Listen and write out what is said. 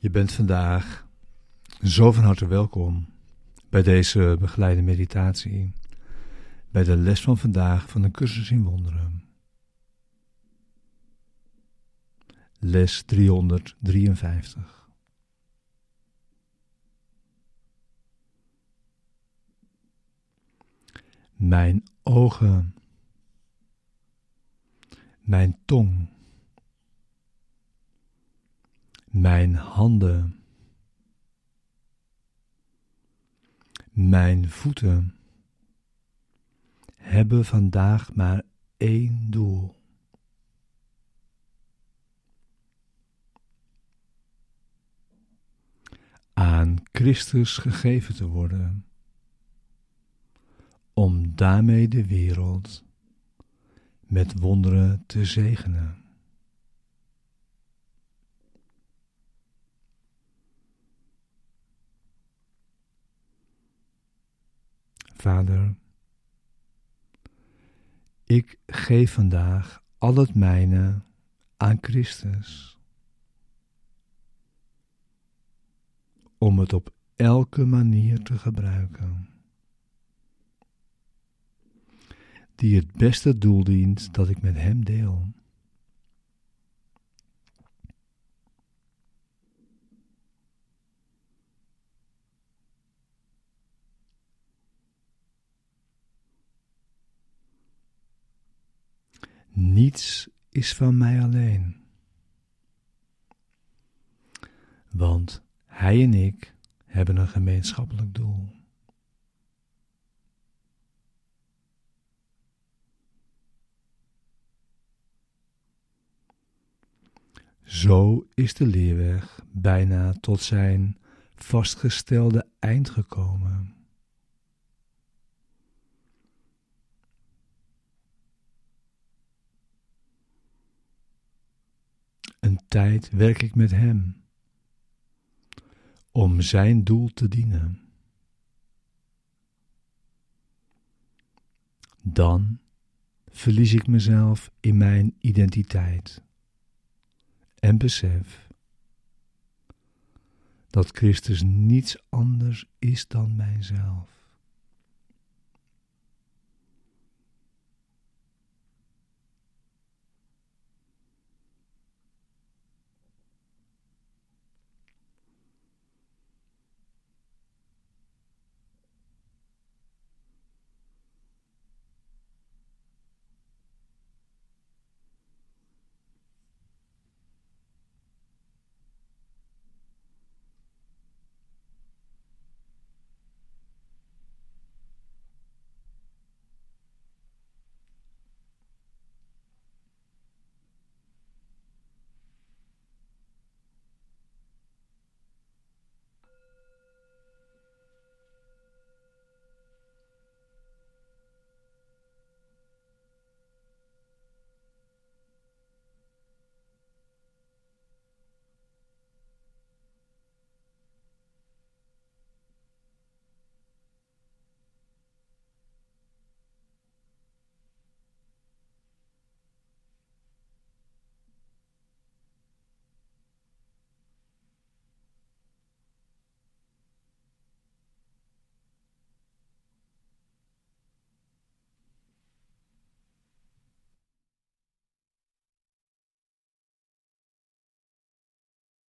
Je bent vandaag zo van harte welkom bij deze begeleide meditatie, bij de les van vandaag van een cursus in wonderen. Les 353. Mijn ogen, mijn tong, mijn handen, mijn voeten hebben vandaag maar één doel. Aan Christus gegeven te worden, om daarmee de wereld met wonderen te zegenen. Vader, ik geef vandaag al het mijne aan Christus, om het op elke manier te gebruiken, die het beste doel dient dat ik met Hem deel. Niets is van mij alleen, want Hij en ik hebben een gemeenschappelijk doel. Zo is de leerweg bijna tot zijn vastgestelde eind gekomen. Een tijd werk ik met Hem, om zijn doel te dienen. Dan verlies ik mezelf in mijn identiteit en besef dat Christus niets anders is dan mijzelf.